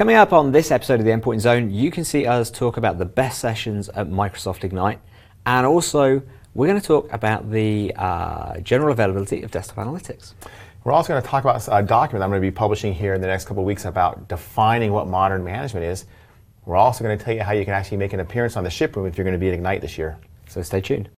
Coming up on this episode of the Endpoint Zone, you can see us talk about the best sessions at Microsoft Ignite, and also we're going to talk about the general availability of Desktop Analytics. We're also going to talk about a document I'm going to be publishing here in the next couple of weeks about defining what modern management is. We're also going to tell you how you can actually make an appearance on the Shiproom if you're going to be at Ignite this year. So stay tuned.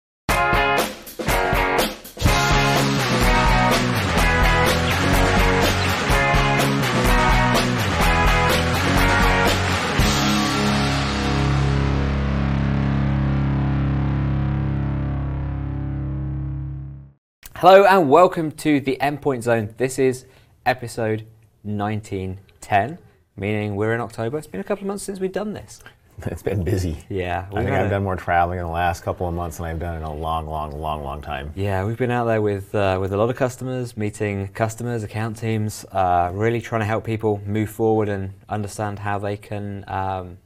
Hello and welcome to the Endpoint Zone. This is episode 1910, meaning we're in October. It's been a couple of months since we've done this. It's been busy. Yeah. I think I've done more traveling in the last couple of months than I've done in a long time. Yeah, we've been out there with a lot of customers, meeting customers, account teams, really trying to help people move forward and understand how they can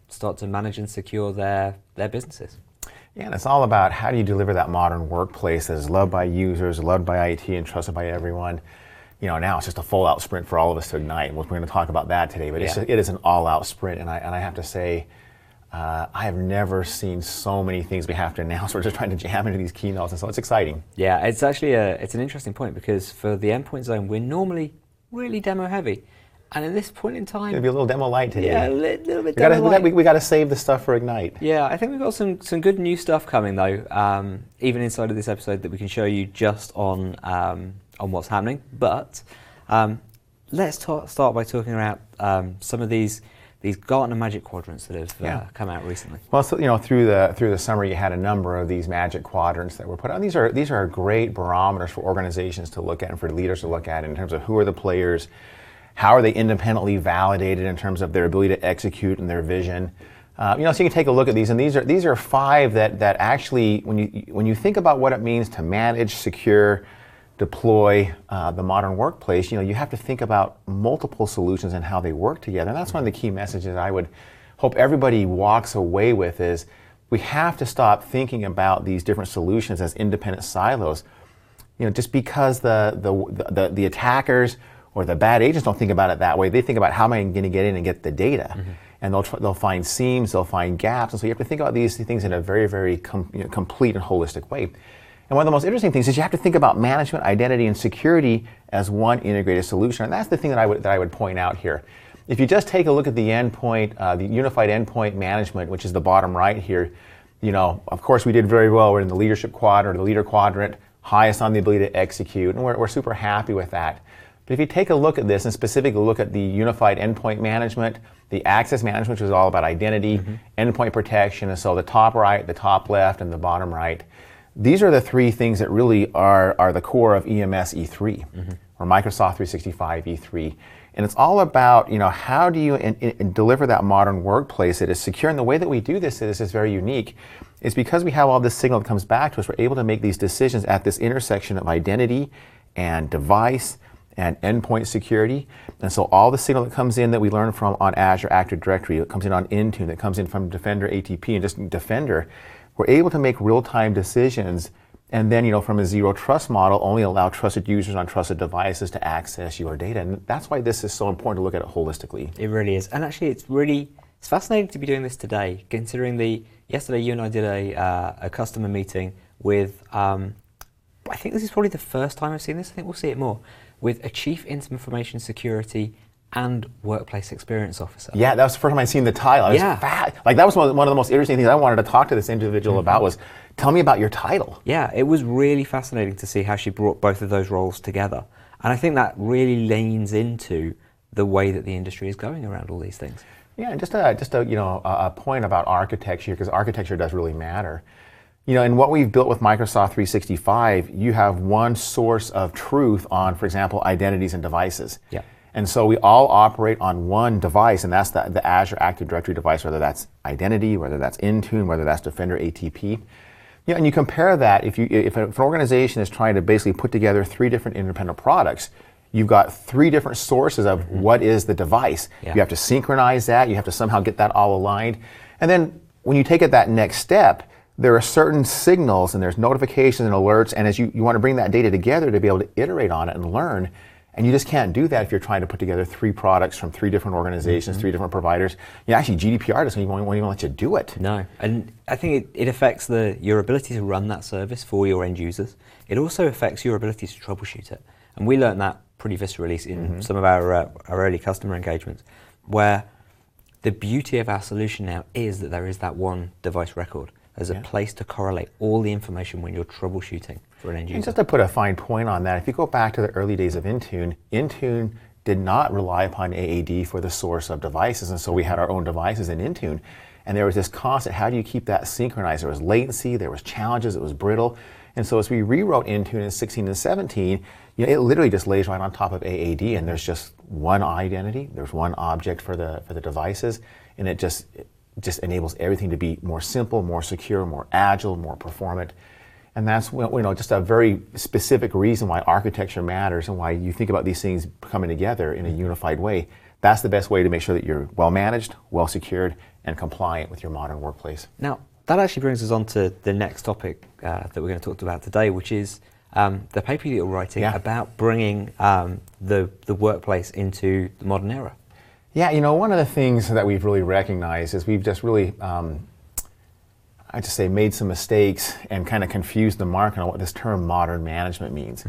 start to manage and secure their businesses. Yeah, and it's all about how do you deliver that modern workplace that is loved by users, loved by IT, and trusted by everyone. You know, now it's just a full-out sprint for all of us to Ignite. We're going to talk about that today, but it is an all-out sprint, and I have to say, I have never seen so many things we have to announce. We're just trying to jam into these keynotes, and so it's exciting. Yeah, it's actually it's an interesting point, because for the Endpoint Zone, we're normally really demo-heavy. And at this point in time, it's going to be a little demo light today. Yeah, a little bit demo light. We've got to save the stuff for Ignite. Yeah, I think we've got some good new stuff coming, though, even inside of this episode that we can show you just on what's happening. But let's start by talking about some of these Gartner Magic Quadrants that have come out recently. Well, so, you know, through the summer, you had a number of these Magic Quadrants that were put out. These are great barometers for organizations to look at and for leaders to look at in terms of who are the players. How are they independently validated in terms of their ability to execute and their vision? You know, so you can take a look at these, and these are five that actually, when you think about what it means to manage, secure, deploy the modern workplace, you know, you have to think about multiple solutions and how they work together. And that's one of the key messages I would hope everybody walks away with is we have to stop thinking about these different solutions as independent silos. You know, just because the attackers or the bad agents don't think about it that way. They think about how am I going to get in and get the data, and they'll find seams, they'll find gaps, and so you have to think about these things in a very, very complete and holistic way. And one of the most interesting things is you have to think about management, identity, and security as one integrated solution, and that's the thing that I would point out here. If you just take a look at the endpoint, the unified endpoint management, which is the bottom right here, you know, of course we did very well. We're in the leadership quadrant, or the leader quadrant, highest on the ability to execute, and we're super happy with that. But if you take a look at this, and specifically look at the unified endpoint management, the access management, which is all about identity, endpoint protection, and so the top right, the top left, and the bottom right, these are the three things that really are the core of EMS E3, or Microsoft 365 E3. And it's all about, you know, how do you deliver that modern workplace that is secure, and the way that we do this is very unique. It's because we have all this signal that comes back to us, we're able to make these decisions at this intersection of identity and device, and endpoint security, and so all the signal that comes in that we learn from on Azure Active Directory, that comes in on Intune, that comes in from Defender ATP, and just Defender, we're able to make real-time decisions, and then, you know, from a zero trust model, only allow trusted users on trusted devices to access your data, and that's why this is so important to look at it holistically. It really is, and actually, it's fascinating to be doing this today, considering yesterday you and I did a customer meeting with, I think this is probably the first time I've seen this. I think we'll see it more. With a Chief Information Security and Workplace Experience Officer. Yeah, that was the first time I'd seen the title. That was one of the most interesting things I wanted to talk to this individual about was, tell me about your title. Yeah, it was really fascinating to see how she brought both of those roles together. And I think that really leans into the way that the industry is going around all these things. Yeah, and just a point about architecture, because architecture does really matter. You know, and what we've built with Microsoft 365, you have one source of truth on, for example, identities and devices. Yeah. And so we all operate on one device, and that's the Azure Active Directory device, whether that's identity, whether that's Intune, whether that's Defender ATP. You know, and you compare that, if an organization is trying to basically put together three different independent products, you've got three different sources of what is the device. Yeah. You have to synchronize that, you have to somehow get that all aligned. And then when you take it that next step, there are certain signals and there's notifications and alerts, and as you want to bring that data together to be able to iterate on it and learn, And you just can't do that if you're trying to put together three products from three different organizations, three different providers. You know, actually, GDPR doesn't even let you do it. No, and I think it affects your ability to run that service for your end users. It also affects your ability to troubleshoot it. And we learned that pretty viscerally in some of our early customer engagements, where the beauty of our solution now is that there is that one device record. There's a place to correlate all the information when you're troubleshooting for an end user. And just to put a fine point on that, if you go back to the early days of Intune, Intune did not rely upon AAD for the source of devices, and so we had our own devices in Intune. And there was this constant, how do you keep that synchronized? There was latency, there was challenges, it was brittle. And so as we rewrote Intune in 16 and 17, you know, it literally just lays right on top of AAD, and there's just one identity, there's one object for the devices, and it just enables everything to be more simple, more secure, more agile, more performant. And that's, you know, just a very specific reason why architecture matters and why you think about these things coming together in a unified way. That's the best way to make sure that you're well managed, well secured, and compliant with your modern workplace. Now, that actually brings us on to the next topic that we're going to talk about today, which is the paper that you're writing about bringing the workplace into the modern era. Yeah, you know, one of the things that we've really recognized is we've just really, I just say, made some mistakes and kind of confused the market on what this term modern management means.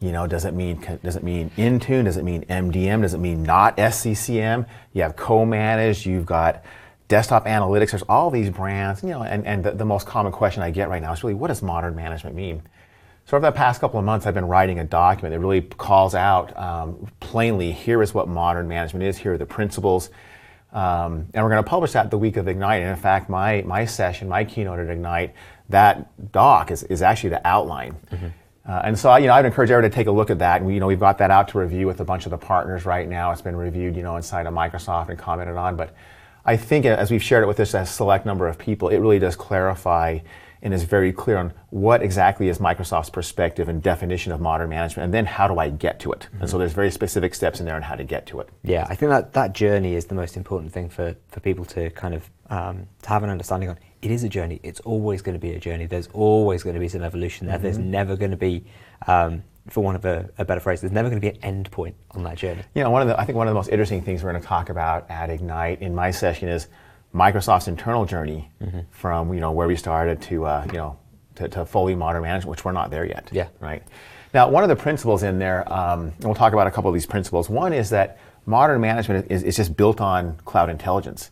You know, does it mean Intune? Does it mean MDM? Does it mean not SCCM? You have co-managed. You've got Desktop Analytics. There's all these brands. You know, and the most common question I get right now is really, what does modern management mean? So over the past couple of months, I've been writing a document that really calls out plainly, here is what modern management is, here are the principles. And we're going to publish that the week of Ignite. And in fact, my session, my keynote at Ignite, that doc is actually the outline. And so, you know, I'd encourage everyone to take a look at that. And we, you know, we've got that out to review with a bunch of the partners right now. It's been reviewed, you know, inside of Microsoft and commented on. But I think as we've shared it with this a select number of people, it really does clarify and is very clear on what exactly is Microsoft's perspective and definition of modern management, and then how do I get to it? And so there's very specific steps in there on how to get to it. Yeah, I think that journey is the most important thing for people to kind of to have an understanding on. It is a journey. It's always going to be a journey. There's always going to be some evolution there. There's never going to be, for want of a better phrase, there's never going to be an end point on that journey. You know, I think one of the most interesting things we're going to talk about at Ignite in my session is Microsoft's internal journey from, you know, where we started to to fully modern management, which we're not there yet. Yeah. Right. Now, one of the principles in there, and we'll talk about a couple of these principles. One is that modern management is just built on cloud intelligence.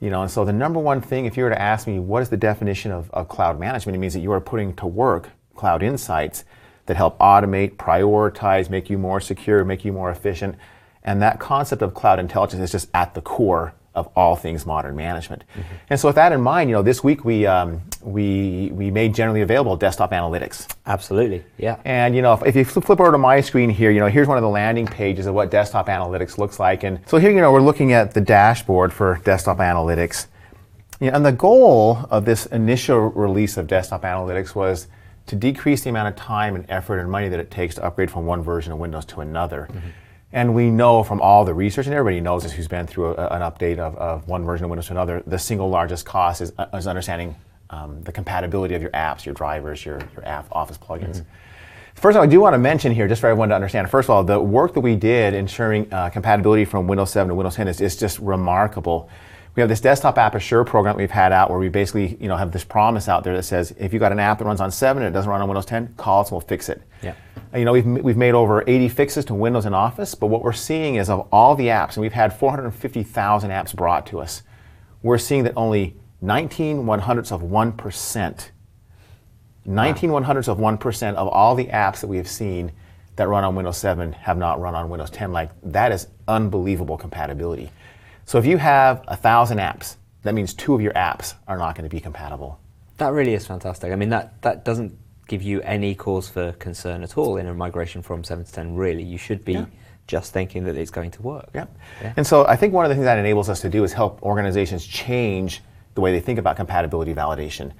You know, and so the number one thing, if you were to ask me, what is the definition of cloud management? It means that you are putting to work cloud insights that help automate, prioritize, make you more secure, make you more efficient, and that concept of cloud intelligence is just at the core of all things modern management. And so with that in mind, you know, this week we made generally available Desktop Analytics. Absolutely, yeah. And you know, if you flip over to my screen here, you know, here's one of the landing pages of what Desktop Analytics looks like. And so here, you know, we're looking at the dashboard for Desktop Analytics. You know, and the goal of this initial release of Desktop Analytics was to decrease the amount of time and effort and money that it takes to upgrade from one version of Windows to another. And we know from all the research, and everybody knows this who's been through an update of one version of Windows to another, the single largest cost is understanding the compatibility of your apps, your drivers, your app Office plugins. First of all, I do want to mention here, just for everyone to understand, first of all, the work that we did ensuring compatibility from Windows 7 to Windows 10 is just remarkable. We have this Desktop App Assure program we've had out where we basically, you know, have this promise out there that says, if you've got an app that runs on 7 and it doesn't run on Windows 10, call us and we'll fix it. Yeah. You know, we've made over 80 fixes to Windows and Office, but what we're seeing is of all the apps, and we've had 450,000 apps brought to us, we're seeing that only 19 one-hundredths of 1% of all the apps that we have seen that run on Windows 7 have not run on Windows 10. Like, that is unbelievable compatibility. So if you have 1,000 apps, that means 2 of your apps are not going to be compatible. That really is fantastic. I mean, that doesn't give you any cause for concern at all in a migration from 7 to 10, really. You should be just thinking that it's going to work. Yeah. And so I think one of the things that enables us to do is help organizations change the way they think about compatibility validation.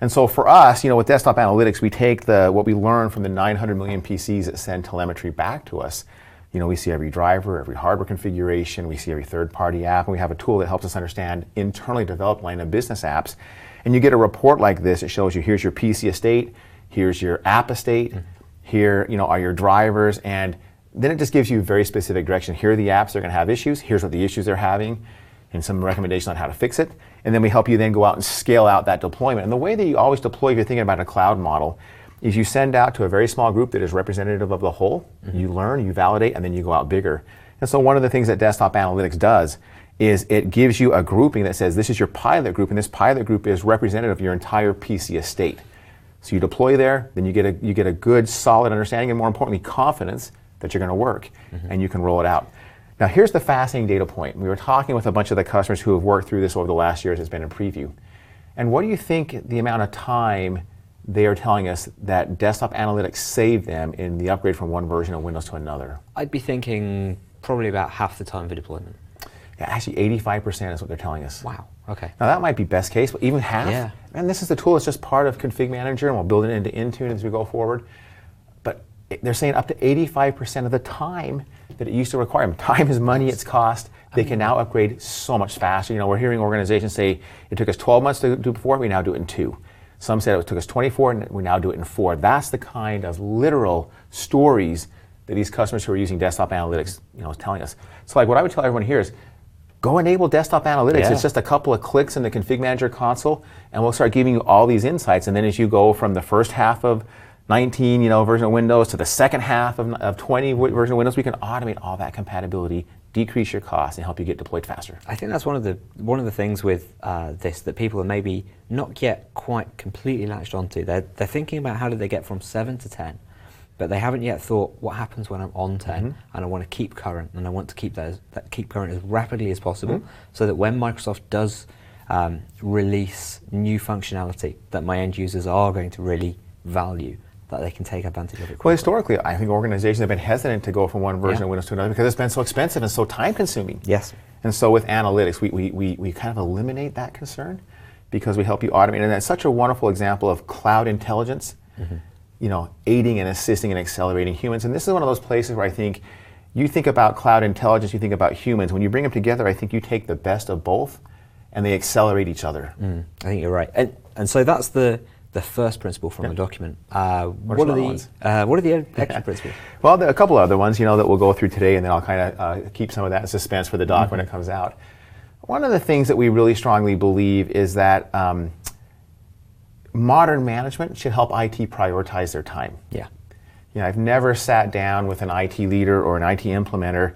And so for us, you know, with Desktop Analytics, we take what we learn from the 900 million PCs that send telemetry back to us. You know, we see every driver, every hardware configuration, we see every third-party app, and we have a tool that helps us understand internally developed line of business apps. And you get a report like this. It shows you, here's your PC estate, here's your app estate, here, you know, are your drivers, and Then it just gives you a very specific direction. Here are the apps that are going to have issues. Here's what the issues they're having, and some recommendations on how to fix it. And then we help you then go out and scale out that deployment. And the way that you always deploy, if you're thinking about a cloud model, is you send out to a very small group that is representative of the whole. Mm-hmm. You learn, you validate, and then you go out bigger. And so one of the things that Desktop Analytics does is it gives you a grouping that says this is your pilot group, and this pilot group is representative of your entire PC estate. So you deploy there, then you get a good, solid understanding, and more importantly, confidence that you're going to work, mm-hmm. and you can roll it out. Now here's the fascinating data point. We were talking with a bunch of the customers who have worked through this over the last year as it's been in preview. And what do you think the amount of time they are telling us that Desktop Analytics saved them in the upgrade from one version of Windows to another? I'd be thinking probably about half the time for deployment. Yeah, actually 85% is what they're telling us. Wow, okay. Now that might be best case, but even half? Yeah. And this is the tool, it's just part of Config Manager, and we'll build it into Intune as we go forward. But they're saying up to 85% of the time that it used to require them. Time is money, it's cost. They can now upgrade so much faster. You know, we're hearing organizations say it took us 12 months to do before, we now do it in 2. Some said it took us 24, and we now do it in 4. That's the kind of literal stories that these customers who are using Desktop Analytics, you know, is telling us. So like what I would tell everyone here is, go enable Desktop Analytics. Yeah. It's just a couple of clicks in the Config Manager console, and we'll start giving you all these insights. And then as you go from the first half of 19, you know, version of Windows to the second half of 20 version of Windows, we can automate all that compatibility, decrease your costs, and help you get deployed faster. I think that's one of the things with this that people are maybe not yet quite completely latched onto. They're thinking about how do they get from 7 to 10, but they haven't yet thought what happens when I'm on 10, mm-hmm. and I want to keep current, and I want to keep current as rapidly as possible, mm-hmm. so that when Microsoft does release new functionality that my end users are going to really value, that they can take advantage of it quickly. Well, historically, I think organizations have been hesitant to go from one version of Windows to another because it's been so expensive and so time-consuming. Yes. And so with analytics, we kind of eliminate that concern because we help you automate. And that's such a wonderful example of cloud intelligence, mm-hmm. you know, aiding and assisting and accelerating humans. And this is one of those places where I think you think about cloud intelligence, you think about humans. When you bring them together, I think you take the best of both, and they accelerate each other. Mm, I think you're right. And so that's the first principle from the document. What are the extra principles? Well, there are a couple other ones, you know, that we'll go through today, and then I'll kind of keep some of that in suspense for the doc mm-hmm. when it comes out. One of the things that we really strongly believe is that modern management should help IT prioritize their time. Yeah. You know, I've never sat down with an IT leader or an IT implementer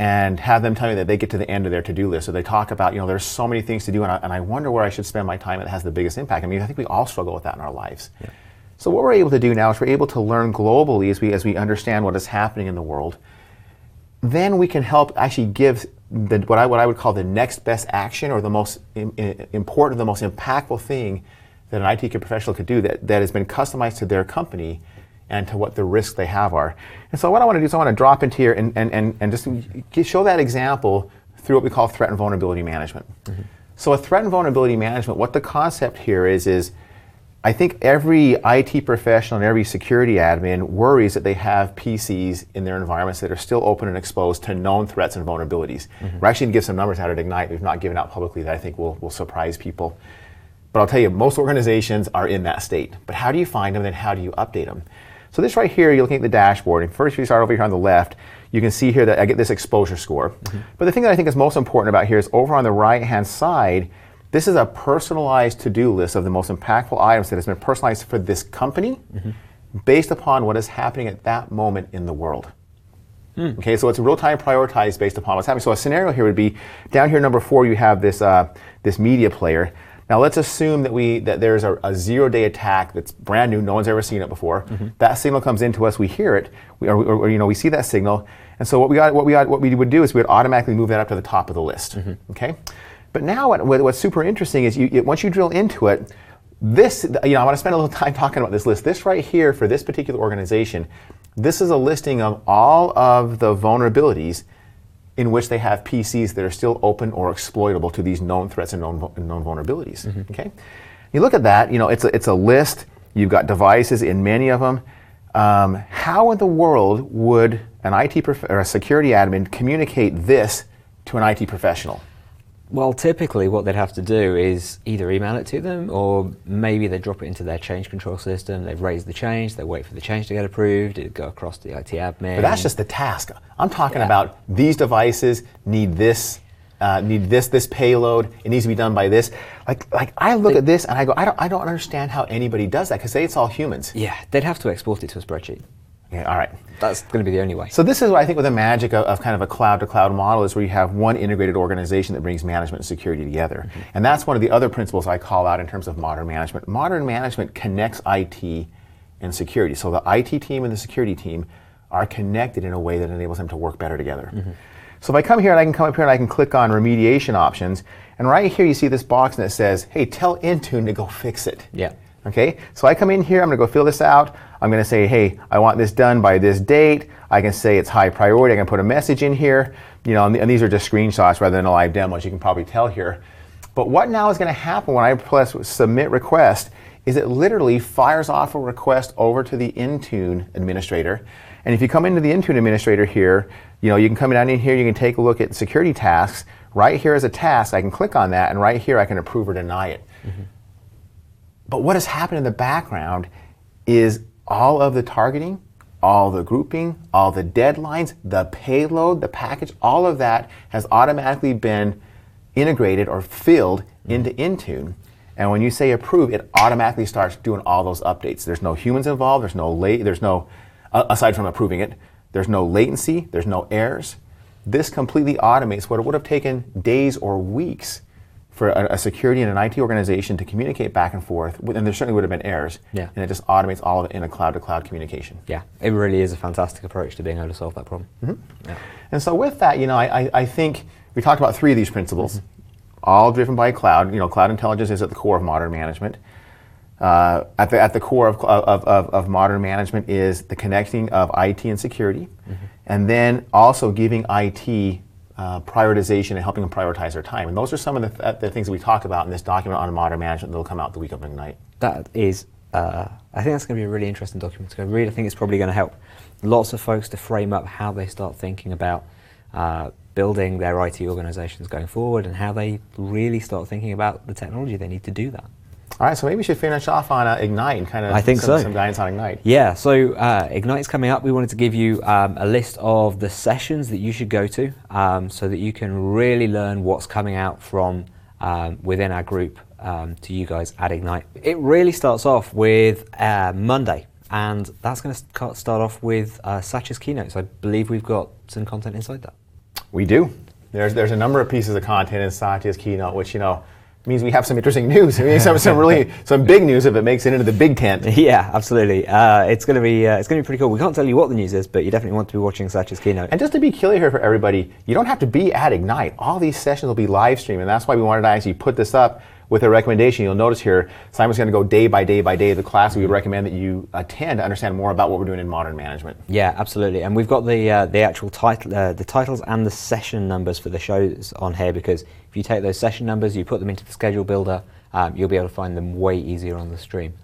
and have them tell me that they get to the end of their to-do list. So they talk about, you know, there's so many things to do, and I wonder where I should spend my time that has the biggest impact. I mean, I think we all struggle with that in our lives. Yeah. So what we're able to do now is we're able to learn globally as we understand what is happening in the world. Then we can help actually give what I would call the next best action, or the most important, the most impactful thing that an IT professional could do that has been customized to their company and to what the risks they have are. And so what I want to do is I want to drop into here and just show that example through what we call threat and vulnerability management. Mm-hmm. So a threat and vulnerability management, what the concept here is I think every IT professional and every security admin worries that they have PCs in their environments that are still open and exposed to known threats and vulnerabilities. Mm-hmm. We're actually going to give some numbers out at Ignite we've not given out publicly that I think will surprise people. But I'll tell you, most organizations are in that state. But how do you find them, and how do you update them? So this right here, you're looking at the dashboard. And first, if you start over here on the left, you can see here that I get this exposure score. Mm-hmm. But the thing that I think is most important about here is over on the right-hand side, this is a personalized to-do list of the most impactful items that has been personalized for this company mm-hmm. based upon what is happening at that moment in the world. Mm. Okay, so it's real-time prioritized based upon what's happening. So a scenario here would be, down here number 4, you have this media player. Now let's assume that there's a zero-day attack that's brand new, no one's ever seen it before. Mm-hmm. That signal comes into us, we hear it, we see that signal, and so what we would do is we would automatically move that up to the top of the list. Mm-hmm. Okay, but now what's super interesting is once you drill into it, this, you know, I want to spend a little time talking about this list. This right here for this particular organization, this is a listing of all of the vulnerabilities in which they have PCs that are still open or exploitable to these known threats and known vulnerabilities. Mm-hmm. Okay, you look at that. You know, it's a list. You've got devices in many of them. How in the world would an IT or a security admin communicate this to an IT professional? Well, typically what they'd have to do is either email it to them, or maybe they drop it into their change control system, they've raised the change, they wait for the change to get approved, it'd go across to the IT admin. But that's just the task. I'm talking about these devices need this payload, it needs to be done by this. Like I look at this and I go, I don't understand how anybody does that, because it's all humans. Yeah, they'd have to export it to a spreadsheet. Yeah, all right. That's going to be the only way. So this is what I think with the magic of kind of a cloud-to-cloud model is, where you have one integrated organization that brings management and security together. Mm-hmm. And that's one of the other principles I call out in terms of modern management. Modern management connects IT and security. So the IT team and the security team are connected in a way that enables them to work better together. Mm-hmm. So if I come here and I can come up here and I can click on remediation options, and right here you see this box that says, hey, tell Intune to go fix it. Yeah. Okay, so I come in here, I'm going to go fill this out, I'm going to say, hey, I want this done by this date, I can say it's high priority, I can put a message in here, you know, and these are just screenshots rather than a live demo, as you can probably tell here. But what now is going to happen when I press submit request is it literally fires off a request over to the Intune administrator. And if you come into the Intune administrator here, you know, you can come down in here, you can take a look at security tasks. Right here is a task, I can click on that, and right here I can approve or deny it. Mm-hmm. But what has happened in the background is all of the targeting, all the grouping, all the deadlines, the payload, the package, all of that has automatically been integrated or filled into Intune. And when you say approve, it automatically starts doing all those updates. There's no humans involved, aside from approving it, there's no latency, there's no errors. This completely automates what it would have taken days or weeks for a security and an IT organization to communicate back and forth, and there certainly would have been errors, and it just automates all of it in a cloud-to-cloud communication. Yeah, it really is a fantastic approach to being able to solve that problem. Mm-hmm. Yeah. And so with that, you know, I think we talked about three of these principles, all driven by cloud. You know, cloud intelligence is at the core of modern management. At the core of modern management is the connecting of IT and security, and then also giving IT prioritization and helping them prioritize their time. And those are some of the things that we talked about in this document on modern management that will come out the week of Ignite. That is, I think that's going to be a really interesting document to go read. I think it's probably going to help lots of folks to frame up how they start thinking about building their IT organizations going forward, and how they really start thinking about the technology they need to do that. All right, so maybe we should finish off on Ignite and kind of some guidance on Ignite. Yeah, so Ignite's coming up. We wanted to give you a list of the sessions that you should go to so that you can really learn what's coming out from within our group to you guys at Ignite. It really starts off with Monday, and that's going to start off with Satya's keynotes. I believe we've got some content inside that. We do. There's a number of pieces of content in Satya's keynote, which, you know, means we have some interesting news. I mean, some big news if it makes it into the big tent. Yeah, absolutely. It's going to be pretty cool. We can't tell you what the news is, but you definitely want to be watching Satya's keynote. And just to be clear here for everybody, you don't have to be at Ignite. All these sessions will be live streamed, and that's why we wanted to actually put this up with a recommendation. You'll notice here, Simon's going to go day by day by day of the class. We would recommend that you attend to understand more about what we're doing in modern management. Yeah, absolutely. And we've got the actual title, the titles and the session numbers for the shows on here, because if you take those session numbers, you put them into the schedule builder, you'll be able to find them way easier on the stream.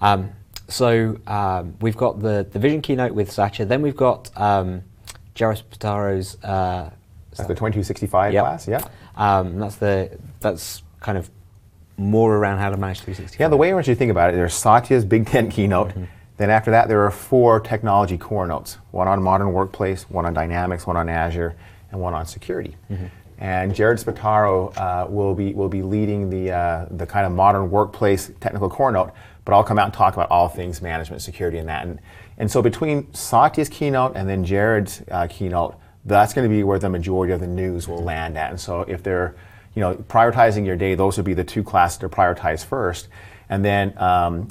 We've got the vision keynote with Satya. Then we've got Jared Spataro's... that's the 2265 class, yeah. That's kind of more around how to manage 365. Yeah, the way in which you think about it, there's Satya's Big Tent keynote. Then after that, there are four technology core notes. One on modern workplace, one on Dynamics, one on Azure, and one on security. And Jared Spataro will be leading the kind of modern workplace technical core note, but I'll come out and talk about all things management, security, and that. And so between Satya's keynote and then Jared's keynote, that's going to be where the majority of the news will land at. And so if they're prioritizing your day, those would be the two classes to prioritize first. And then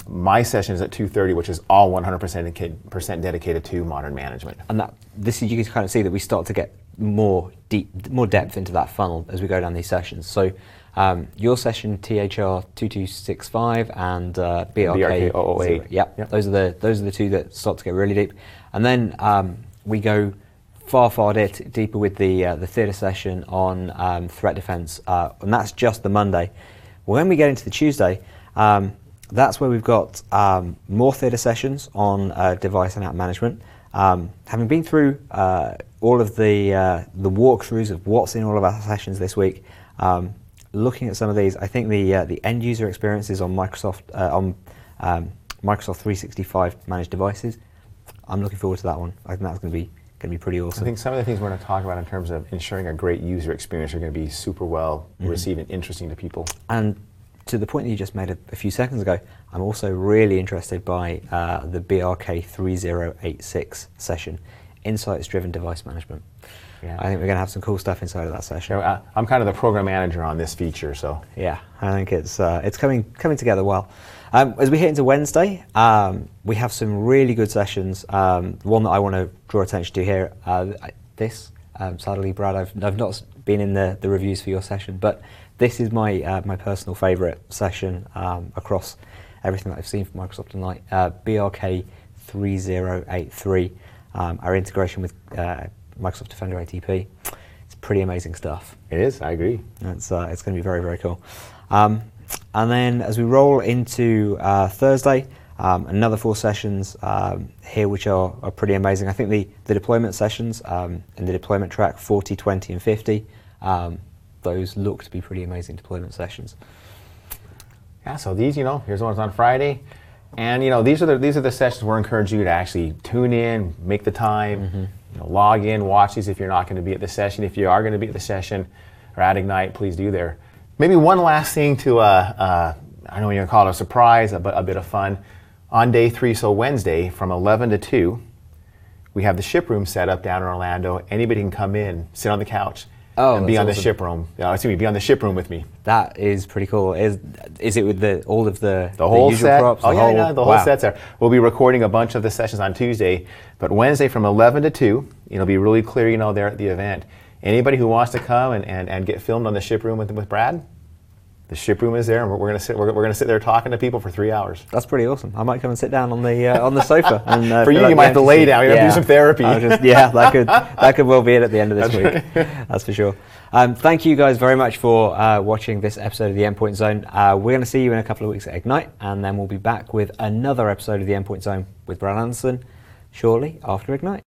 my session is at 2:30, which is all 100% dedicated to modern management. And you can kind of see that we start to get more depth into that funnel as we go down these sessions. So your session THR 2265 and BRK 008. Yep. Those are the two that start to get really deep. And then we go far deeper with the theatre session on threat defence, and that's just the Monday. When we get into the Tuesday, that's where we've got more theatre sessions on device and app management. Having been through all of the walkthroughs of what's in all of our sessions this week, looking at some of these, I think the end user experiences on Microsoft Microsoft 365 managed devices, I'm looking forward to that one. I think that's going to be pretty awesome. I think some of the things we're going to talk about in terms of ensuring a great user experience are going to be super well received and interesting to people. And to the point that you just made a few seconds ago, I'm also really interested by the BRK 3086 session, Insights-Driven Device Management. Yeah. I think we're going to have some cool stuff inside of that session. You know, I'm kind of the program manager on this feature, so. Yeah, I think it's coming together well. As we hit into Wednesday, we have some really good sessions. One that I want to draw attention to here, sadly, Brad, I've not been in the reviews for your session, but this is my my personal favorite session across everything that I've seen from Microsoft Ignite, BRK 3083, our integration with Microsoft Defender ATP. It's pretty amazing stuff. It is, I agree. It's going to be very, very cool. And then as we roll into Thursday, another four sessions here which are pretty amazing. I think the deployment sessions in the deployment track 40, 20 and 50, those look to be pretty amazing deployment sessions. Yeah, so these, you know, here's the ones on Friday. And you know, these are the sessions where I encourage you to actually tune in, make the time, you know, log in, watch these if you're not going to be at the session. If you are going to be at the session or at Ignite, please do there. Maybe one last thing to, I don't know, you're going to call it a surprise, but a bit of fun. On day three, so Wednesday, from 11 to 2, we have the Shiproom set up down in Orlando. Anybody can come in, sit on the couch, and be on awesome. The Shiproom. Be on the Shiproom with me. That is pretty cool. Is it with all of the whole usual set? Props? The whole set's there. We'll be recording a bunch of the sessions on Tuesday, but Wednesday from 11 to 2, it'll be really clear, you know, there at the event. Anybody who wants to come and get filmed on the Shiproom with Brad, the Shiproom is there, and we're gonna sit there talking to people for 3 hours. That's pretty awesome. I might come and sit down on the sofa. And, for you, you might have to lay down. You have to do some therapy. That could well be it at the end of this week. That's for sure. Thank you guys very much for watching this episode of the Endpoint Zone. We're going to see you in a couple of weeks at Ignite, and then we'll be back with another episode of the Endpoint Zone with Brad Anderson shortly after Ignite.